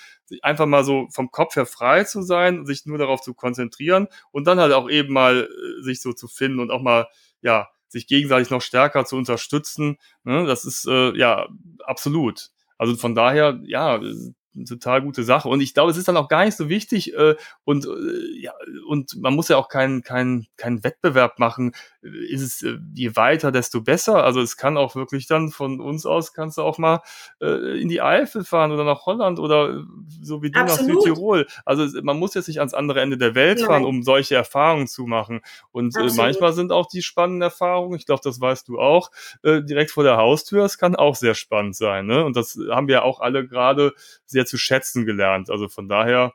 einfach mal so vom Kopf her frei zu sein, sich nur darauf zu konzentrieren und dann halt auch eben mal sich so zu finden und auch mal, ja, sich gegenseitig noch stärker zu unterstützen. Ne? Das ist, äh, ja, absolut. Also von daher, ja, eine total gute Sache. Und ich glaube, es ist dann auch gar nicht so wichtig äh, und äh, ja, und man muss ja auch keinen keinen keinen Wettbewerb machen. Ist es äh, je weiter, desto besser. Also es kann auch wirklich dann von uns aus, kannst du auch mal äh, in die Eifel fahren oder nach Holland oder so wie du Absolut. Nach Südtirol. Also man muss jetzt nicht ans andere Ende der Welt Nein. fahren, um solche Erfahrungen zu machen. Und äh, manchmal sind auch die spannenden Erfahrungen, ich glaube, das weißt du auch, äh, direkt vor der Haustür. Es kann auch sehr spannend sein. Ne? Und das haben wir auch alle gerade sehr zu schätzen gelernt. Also von daher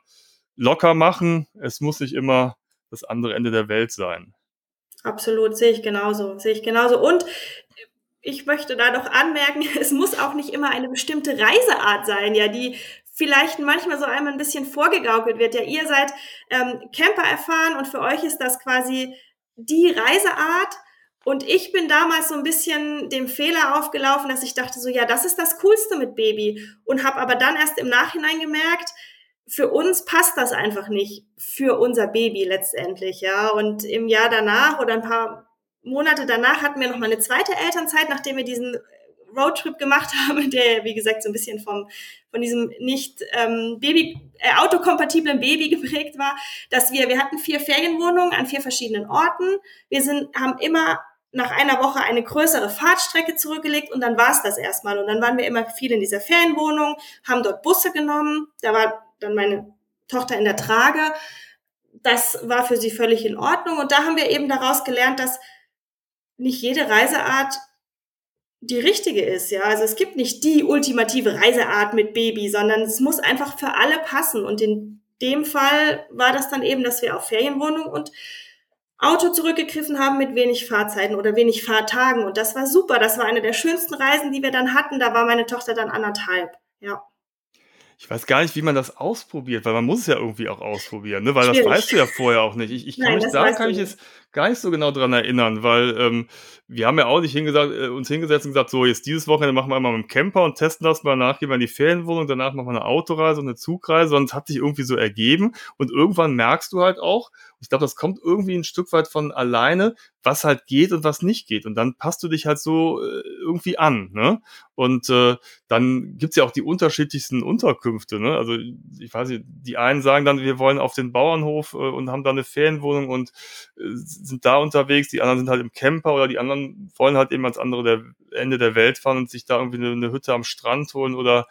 locker machen, es muss nicht immer das andere Ende der Welt sein. Absolut, sehe ich genauso, sehe ich genauso. Und ich möchte da noch anmerken, es muss auch nicht immer eine bestimmte Reiseart sein, ja, die vielleicht manchmal so einmal ein bisschen vorgegaukelt wird. Ja, ihr seid ähm, Camper erfahren und für euch ist das quasi die Reiseart. Und ich bin damals so ein bisschen dem Fehler aufgelaufen, dass ich dachte so, ja, das ist das Coolste mit Baby. Und habe aber dann erst im Nachhinein gemerkt, für uns passt das einfach nicht, für unser Baby letztendlich, ja. Und im Jahr danach oder ein paar Monate danach hatten wir noch mal eine zweite Elternzeit, nachdem wir diesen Roadtrip gemacht haben, der, wie gesagt, so ein bisschen vom von diesem nicht ähm, Baby äh, autokompatiblen Baby geprägt war, dass wir, wir hatten vier Ferienwohnungen an vier verschiedenen Orten. Wir sind, haben immer nach einer Woche eine größere Fahrtstrecke zurückgelegt und dann war es das erstmal. Und dann waren wir immer viel in dieser Ferienwohnung, haben dort Busse genommen. Da war dann meine Tochter in der Trage. Das war für sie völlig in Ordnung. Und da haben wir eben daraus gelernt, dass nicht jede Reiseart die richtige ist. Ja, also es gibt nicht die ultimative Reiseart mit Baby, sondern es muss einfach für alle passen. Und in dem Fall war das dann eben, dass wir auf Ferienwohnung und Auto zurückgegriffen haben mit wenig Fahrzeiten oder wenig Fahrtagen. Und das war super. Das war eine der schönsten Reisen, die wir dann hatten. Da war meine Tochter dann anderthalb. Ja. Ich weiß gar nicht, wie man das ausprobiert, weil man muss es ja irgendwie auch ausprobieren, ne? Weil Schwierig. Das weißt du ja vorher auch nicht. Ich, ich kann Nein, mich da kann ich jetzt gar nicht so genau dran erinnern, weil ähm, wir haben ja auch nicht hingesagt, äh, uns hingesetzt und gesagt, so jetzt dieses Wochenende machen wir einmal mit dem Camper und testen das mal, danach gehen wir in die Ferienwohnung, danach machen wir eine Autoreise und eine Zugreise, sondern es hat sich irgendwie so ergeben und irgendwann merkst du halt auch, ich glaube, das kommt irgendwie ein Stück weit von alleine, was halt geht und was nicht geht. Und dann passt du dich halt so äh, irgendwie an, ne? Und äh, dann gibt's ja auch die unterschiedlichsten Unterkünfte, ne? Also ich weiß nicht, die einen sagen dann, wir wollen auf den Bauernhof äh, und haben da eine Ferienwohnung und äh, sind da unterwegs, die anderen sind halt im Camper oder die anderen wollen halt eben ans andere der, Ende der Welt fahren und sich da irgendwie eine, eine Hütte am Strand holen oder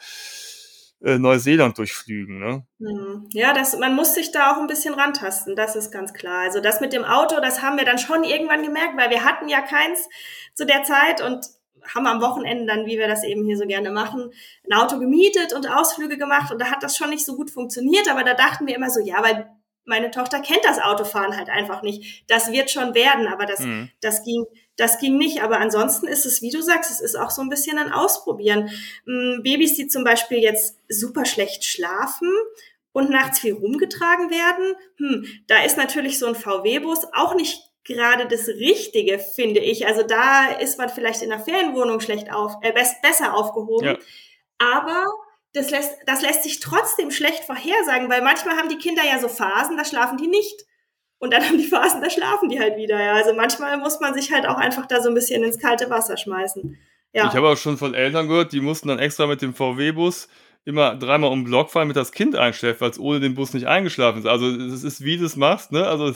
äh, Neuseeland durchflügen, ne? Ja, das, man muss sich da auch ein bisschen rantasten, das ist ganz klar. Also das mit dem Auto, das haben wir dann schon irgendwann gemerkt, weil wir hatten ja keins zu der Zeit und haben am Wochenende dann, wie wir das eben hier so gerne machen, ein Auto gemietet und Ausflüge gemacht und da hat das schon nicht so gut funktioniert, aber da dachten wir immer so, ja, weil meine Tochter kennt das Autofahren halt einfach nicht. Das wird schon werden, aber das, mhm. das ging Das ging nicht, aber ansonsten ist es, wie du sagst, es ist auch so ein bisschen ein Ausprobieren. Babys, die zum Beispiel jetzt super schlecht schlafen und nachts viel rumgetragen werden, hm, da ist natürlich so ein V W-Bus auch nicht gerade das Richtige, finde ich. Also da ist man vielleicht in einer Ferienwohnung schlecht auf, äh, besser aufgehoben. Ja. Aber das lässt, das lässt sich trotzdem schlecht vorhersagen, weil manchmal haben die Kinder ja so Phasen, da schlafen die nicht. Und dann haben die Phasen, da schlafen die halt wieder. Ja. Also manchmal muss man sich halt auch einfach da so ein bisschen ins kalte Wasser schmeißen. Ja. Ich habe auch schon von Eltern gehört, die mussten dann extra mit dem V W-Bus immer dreimal um den Block fahren, damit das Kind einschläft, weil es ohne den Bus nicht eingeschlafen ist. Also es ist, wie du es machst, ne? Also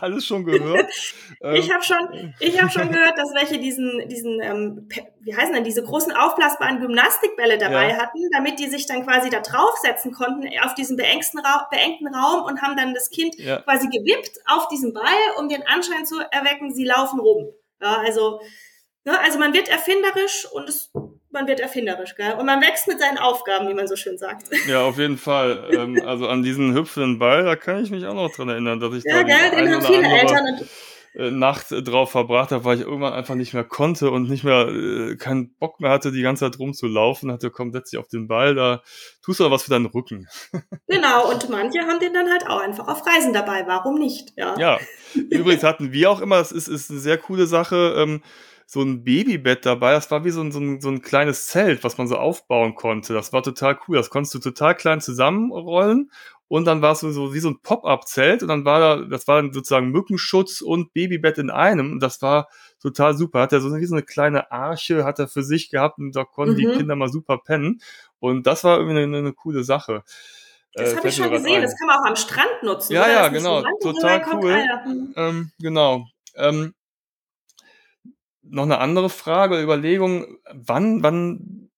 alles schon gehört. ich habe schon, ich habe schon gehört, dass welche diesen, diesen, ähm, wie heißen denn, diese großen aufblasbaren Gymnastikbälle dabei ja. hatten, damit die sich dann quasi da draufsetzen konnten auf diesen beengten, Ra- beengten Raum und haben dann das Kind ja. quasi gewippt auf diesen Ball, um den Anschein zu erwecken, sie laufen rum. Ja, also, ne? Also man wird erfinderisch und es Man wird erfinderisch, gell? Und man wächst mit seinen Aufgaben, wie man so schön sagt. Ja, auf jeden Fall. ähm, also an diesen hüpfenden Ball, da kann ich mich auch noch dran erinnern, dass ich ja, da gell, den haben viele Eltern Nacht drauf verbracht habe, weil ich irgendwann einfach nicht mehr konnte und nicht mehr, äh, keinen Bock mehr hatte, die ganze Zeit rumzulaufen. Hatte, komm, setz dich auf den Ball, da tust du aber was für deinen Rücken. Genau, und manche haben den dann halt auch einfach auf Reisen dabei. Warum nicht? Ja, ja. Übrigens hatten wir auch immer, das ist, ist eine sehr coole Sache, ähm, so ein Babybett dabei, das war wie so ein, so ein so ein kleines Zelt, was man so aufbauen konnte. Das war total cool, das konntest du total klein zusammenrollen und dann war es so wie so ein Pop-up-Zelt und dann war da, das war dann sozusagen Mückenschutz und Babybett in einem. Das war total super. Hat er so wie so eine kleine Arche hat er für sich gehabt und da konnten mhm. die Kinder mal super pennen und das war irgendwie eine, eine coole Sache. Das äh, habe ich schon gesehen, ein. Das kann man auch am Strand nutzen. Ja, oder? Ja, genau, total cool. Ähm, genau, ähm, Noch eine andere Frage, Überlegung, wann, wann,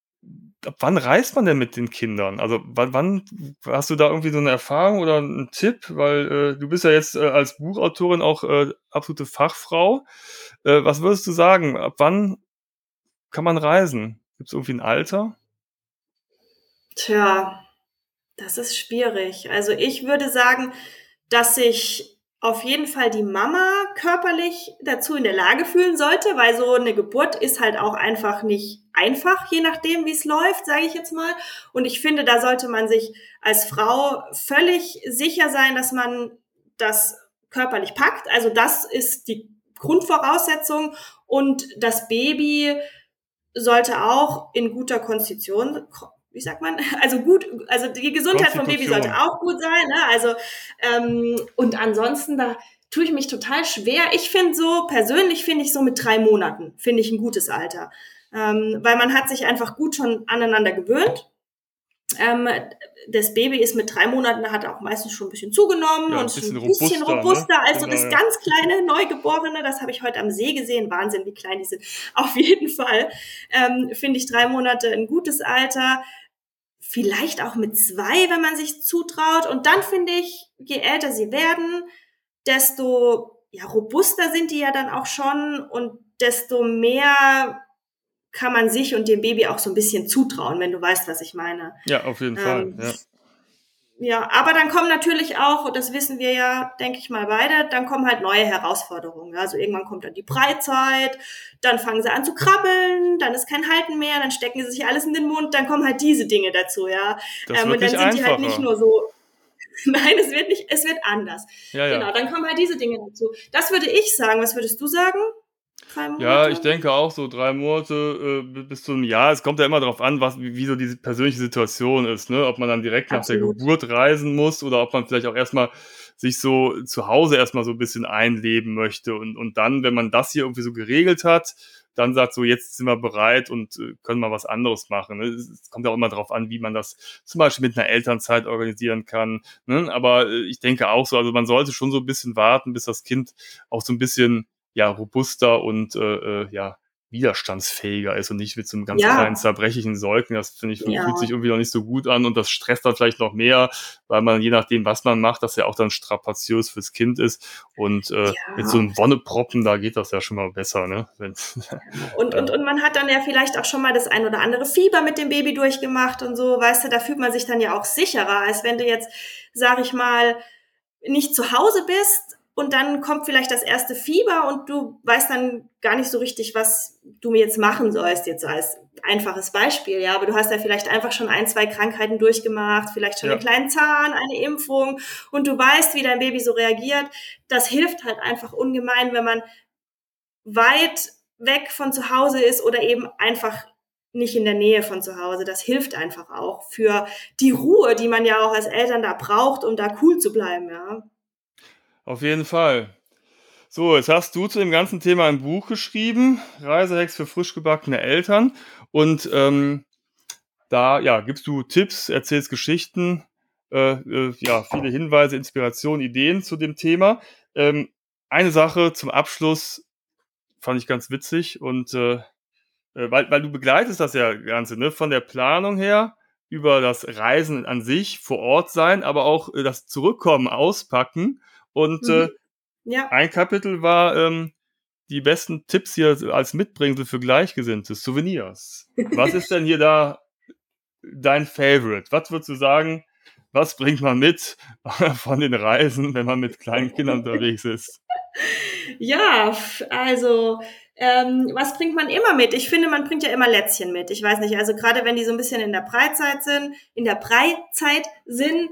ab wann reist man denn mit den Kindern? Also wann, wann hast du da irgendwie so eine Erfahrung oder einen Tipp? Weil äh, du bist ja jetzt äh, als Buchautorin auch äh, absolute Fachfrau. Äh, was würdest du sagen, ab wann kann man reisen? Gibt es irgendwie ein Alter? Tja, das ist schwierig. Also ich würde sagen, dass ich auf jeden Fall die Mama körperlich dazu in der Lage fühlen sollte, weil so eine Geburt ist halt auch einfach nicht einfach, je nachdem, wie es läuft, sage ich jetzt mal. Und ich finde, da sollte man sich als Frau völlig sicher sein, dass man das körperlich packt. Also das ist die Grundvoraussetzung. Und das Baby sollte auch in guter Konstitution, wie sagt man, also gut, also die Gesundheit vom Baby sollte auch gut sein, ne? Also ähm, und ansonsten, da tue ich mich total schwer. Ich finde so, persönlich finde ich so mit drei Monaten, finde ich ein gutes Alter, ähm, weil man hat sich einfach gut schon aneinander gewöhnt. Ähm, das Baby ist mit drei Monaten, hat auch meistens schon ein bisschen zugenommen ja, und ein bisschen, ein bisschen robuster, robuster ne? Also genau, das ja. ganz kleine Neugeborene, das habe ich heute am See gesehen, Wahnsinn, wie klein die sind. Auf jeden Fall ähm, finde ich drei Monate ein gutes Alter, vielleicht auch mit zwei, wenn man sich zutraut. Und dann finde ich, je älter sie werden, desto ja, robuster sind die ja dann auch schon und desto mehr kann man sich und dem Baby auch so ein bisschen zutrauen, wenn du weißt, was ich meine. Ja, auf jeden ähm, Fall. Ja. ja, aber dann kommen natürlich auch, das wissen wir ja, denke ich mal beide, dann kommen halt neue Herausforderungen. Also irgendwann kommt dann die Freizeit, dann fangen sie an zu krabbeln, dann ist kein Halten mehr, dann stecken sie sich alles in den Mund, dann kommen halt diese Dinge dazu, ja. Das ähm, wird und dann sind einfacher. Die halt nicht nur so. Nein, es wird nicht, es wird anders. Ja, ja. Genau, dann kommen halt diese Dinge dazu. Das würde ich sagen. Was würdest du sagen? Ja, ich denke auch so drei Monate äh, bis zu einem Jahr. Es kommt ja immer darauf an, was, wie, wie so die persönliche Situation ist, ne? Ob man dann direkt Absolut. Nach der Geburt reisen muss oder ob man vielleicht auch erstmal sich so zu Hause erstmal so ein bisschen einleben möchte. Und, und dann, wenn man das hier irgendwie so geregelt hat, dann sagt so, jetzt sind wir bereit und äh, können mal was anderes machen. Ne? Es kommt ja auch immer darauf an, wie man das zum Beispiel mit einer Elternzeit organisieren kann. Ne? Aber äh, ich denke auch so, also man sollte schon so ein bisschen warten, bis das Kind auch so ein bisschen ja, robuster und äh, ja, widerstandsfähiger ist und nicht mit so einem ganz ja. kleinen zerbrechlichen Säugling. Das finde ich, ja. fühlt sich irgendwie noch nicht so gut an und das stresst dann vielleicht noch mehr, weil man, je nachdem, was man macht, das ja auch dann strapaziös fürs Kind ist. Und äh, ja. mit so einem Wonneproppen, da geht das ja schon mal besser, ne? und, und, und man hat dann ja vielleicht auch schon mal das ein oder andere Fieber mit dem Baby durchgemacht und so, weißt du, da fühlt man sich dann ja auch sicherer, als wenn du jetzt, sag ich mal, nicht zu Hause bist und dann kommt vielleicht das erste Fieber und du weißt dann gar nicht so richtig, was du mir jetzt machen sollst, jetzt als einfaches Beispiel, ja, aber du hast ja vielleicht einfach schon ein, zwei Krankheiten durchgemacht, vielleicht schon ja. einen kleinen Zahn, eine Impfung und du weißt, wie dein Baby so reagiert. Das hilft halt einfach ungemein, wenn man weit weg von zu Hause ist oder eben einfach nicht in der Nähe von zu Hause. Das hilft einfach auch für die Ruhe, die man ja auch als Eltern da braucht, um da cool zu bleiben, ja. Auf jeden Fall. So, jetzt hast du zu dem ganzen Thema ein Buch geschrieben, Reisehacks für frischgebackene Eltern. Und ähm, da ja, gibst du Tipps, erzählst Geschichten, äh, äh, ja, viele Hinweise, Inspirationen, Ideen zu dem Thema. Ähm, eine Sache zum Abschluss fand ich ganz witzig und äh, weil, weil du begleitest das ja Ganze, ne? Von der Planung her, über das Reisen an sich, vor Ort sein, aber auch äh, das Zurückkommen, Auspacken. Und mhm. äh, ja. ein Kapitel war ähm, die besten Tipps hier als Mitbringsel für Gleichgesinnte, Souvenirs. Was ist denn hier da dein Favorite? Was würdest du sagen, was bringt man mit von den Reisen, wenn man mit kleinen Kindern unterwegs ist? Ja, also ähm, was bringt man immer mit? Ich finde, man bringt ja immer Lätzchen mit. Ich weiß nicht, also gerade wenn die so ein bisschen in der Freizeit sind, in der Freizeit sind,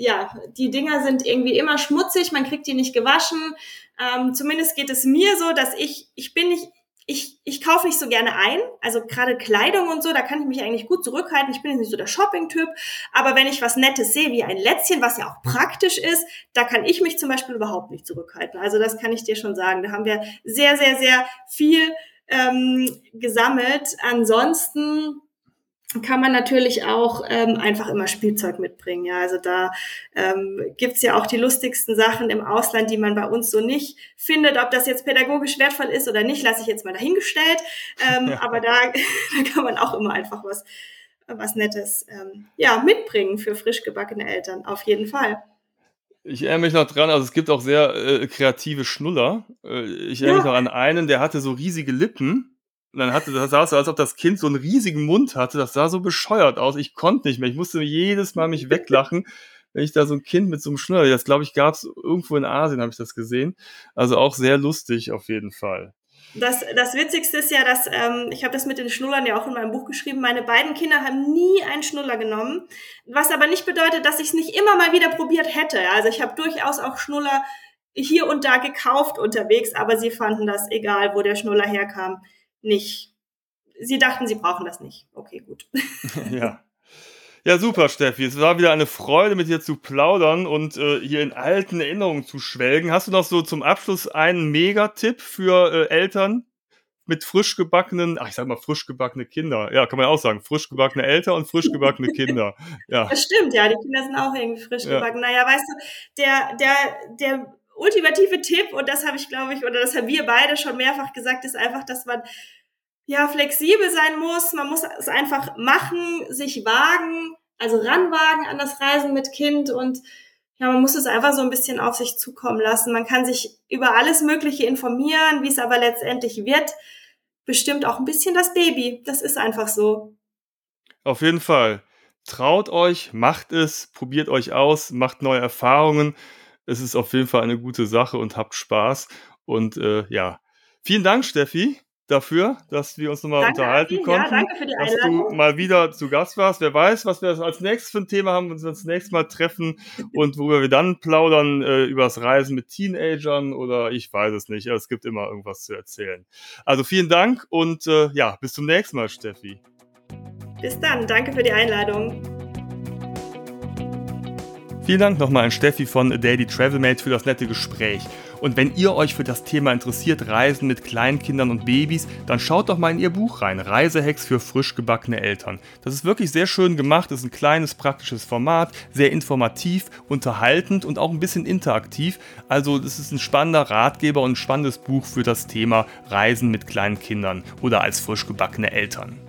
ja, die Dinger sind irgendwie immer schmutzig, man kriegt die nicht gewaschen. Ähm, zumindest geht es mir so, dass ich, ich bin nicht, ich, ich kaufe nicht so gerne ein. Also gerade Kleidung und so, da kann ich mich eigentlich gut zurückhalten. Ich bin jetzt nicht so der Shopping-Typ. Aber wenn ich was Nettes sehe, wie ein Lätzchen, was ja auch praktisch ist, da kann ich mich zum Beispiel überhaupt nicht zurückhalten. Also das kann ich dir schon sagen. Da haben wir sehr, sehr, sehr viel ähm, gesammelt. Ansonsten kann man natürlich auch ähm, einfach immer Spielzeug mitbringen. Ja, also da ähm, gibt's ja auch die lustigsten Sachen im Ausland, die man bei uns so nicht findet. Ob das jetzt pädagogisch wertvoll ist oder nicht, lasse ich jetzt mal dahingestellt. Ähm, ja. Aber da, da kann man auch immer einfach was was Nettes ähm, ja, mitbringen für frisch gebackene Eltern, auf jeden Fall. Ich erinnere mich noch dran, also es gibt auch sehr äh, kreative Schnuller. Äh, ich erinnere ja. mich noch an einen, der hatte so riesige Lippen. Und dann hatte, das sah so, als ob das Kind so einen riesigen Mund hatte. Das sah so bescheuert aus. Ich konnte nicht mehr. Ich musste jedes Mal mich weglachen, wenn ich da so ein Kind mit so einem Schnuller. Das, glaube ich, gab es irgendwo in Asien, habe ich das gesehen. Also auch sehr lustig auf jeden Fall. Das, das Witzigste ist ja, dass ähm, ich habe das mit den Schnullern ja auch in meinem Buch geschrieben, meine beiden Kinder haben nie einen Schnuller genommen, was aber nicht bedeutet, dass ich es nicht immer mal wieder probiert hätte. Also ich habe durchaus auch Schnuller hier und da gekauft unterwegs, aber sie fanden das, egal wo der Schnuller herkam, nicht. Sie dachten, sie brauchen das nicht. Okay, gut. Ja. Ja, super, Steffi. Es war wieder eine Freude, mit dir zu plaudern und äh, hier in alten Erinnerungen zu schwelgen. Hast du noch so zum Abschluss einen Megatipp für äh, Eltern mit frisch gebackenen, ach, ich sag mal frisch gebackene Kinder. Ja, kann man ja auch sagen. Frisch gebackene Eltern und frisch gebackene Kinder. Ja. Das stimmt, ja. Die Kinder sind auch irgendwie frisch ja. gebacken. Naja, weißt du, der, der, der ultimative Tipp, und das habe ich, glaube ich, oder das haben wir beide schon mehrfach gesagt, ist einfach, dass man ja flexibel sein muss, man muss es einfach machen, sich wagen, also ranwagen an das Reisen mit Kind und ja, man muss es einfach so ein bisschen auf sich zukommen lassen. Man kann sich über alles Mögliche informieren, wie es aber letztendlich wird, bestimmt auch ein bisschen das Baby. Das ist einfach so. Auf jeden Fall. Traut euch, macht es, probiert euch aus, macht neue Erfahrungen. Es ist auf jeden Fall eine gute Sache und habt Spaß. Und äh, ja, vielen Dank, Steffi, dafür, dass wir uns nochmal danke, unterhalten Steffi. Konnten. Ja, danke für die Einladung. Dass du mal wieder zu Gast warst. Wer weiß, was wir als nächstes für ein Thema haben, wenn wir uns das nächste Mal treffen und worüber wir dann plaudern, äh, über das Reisen mit Teenagern oder ich weiß es nicht. Es gibt immer irgendwas zu erzählen. Also vielen Dank und äh, ja, bis zum nächsten Mal, Steffi. Bis dann. Danke für die Einladung. Vielen Dank nochmal an Steffi von A Daily Travel Mate für das nette Gespräch. Und wenn ihr euch für das Thema interessiert, Reisen mit Kleinkindern und Babys, dann schaut doch mal in ihr Buch rein, Reisehacks für frisch gebackene Eltern. Das ist wirklich sehr schön gemacht, ist ein kleines, praktisches Format, sehr informativ, unterhaltend und auch ein bisschen interaktiv. Also das ist ein spannender Ratgeber und ein spannendes Buch für das Thema Reisen mit kleinen Kindern oder als frisch gebackene Eltern.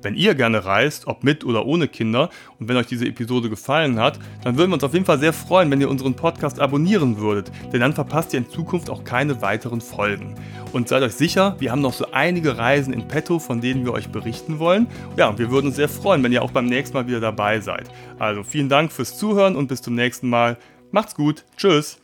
Wenn ihr gerne reist, ob mit oder ohne Kinder, und wenn euch diese Episode gefallen hat, dann würden wir uns auf jeden Fall sehr freuen, wenn ihr unseren Podcast abonnieren würdet, denn dann verpasst ihr in Zukunft auch keine weiteren Folgen. Und seid euch sicher, wir haben noch so einige Reisen in petto, von denen wir euch berichten wollen. Ja, und wir würden uns sehr freuen, wenn ihr auch beim nächsten Mal wieder dabei seid. Also vielen Dank fürs Zuhören und bis zum nächsten Mal. Macht's gut. Tschüss.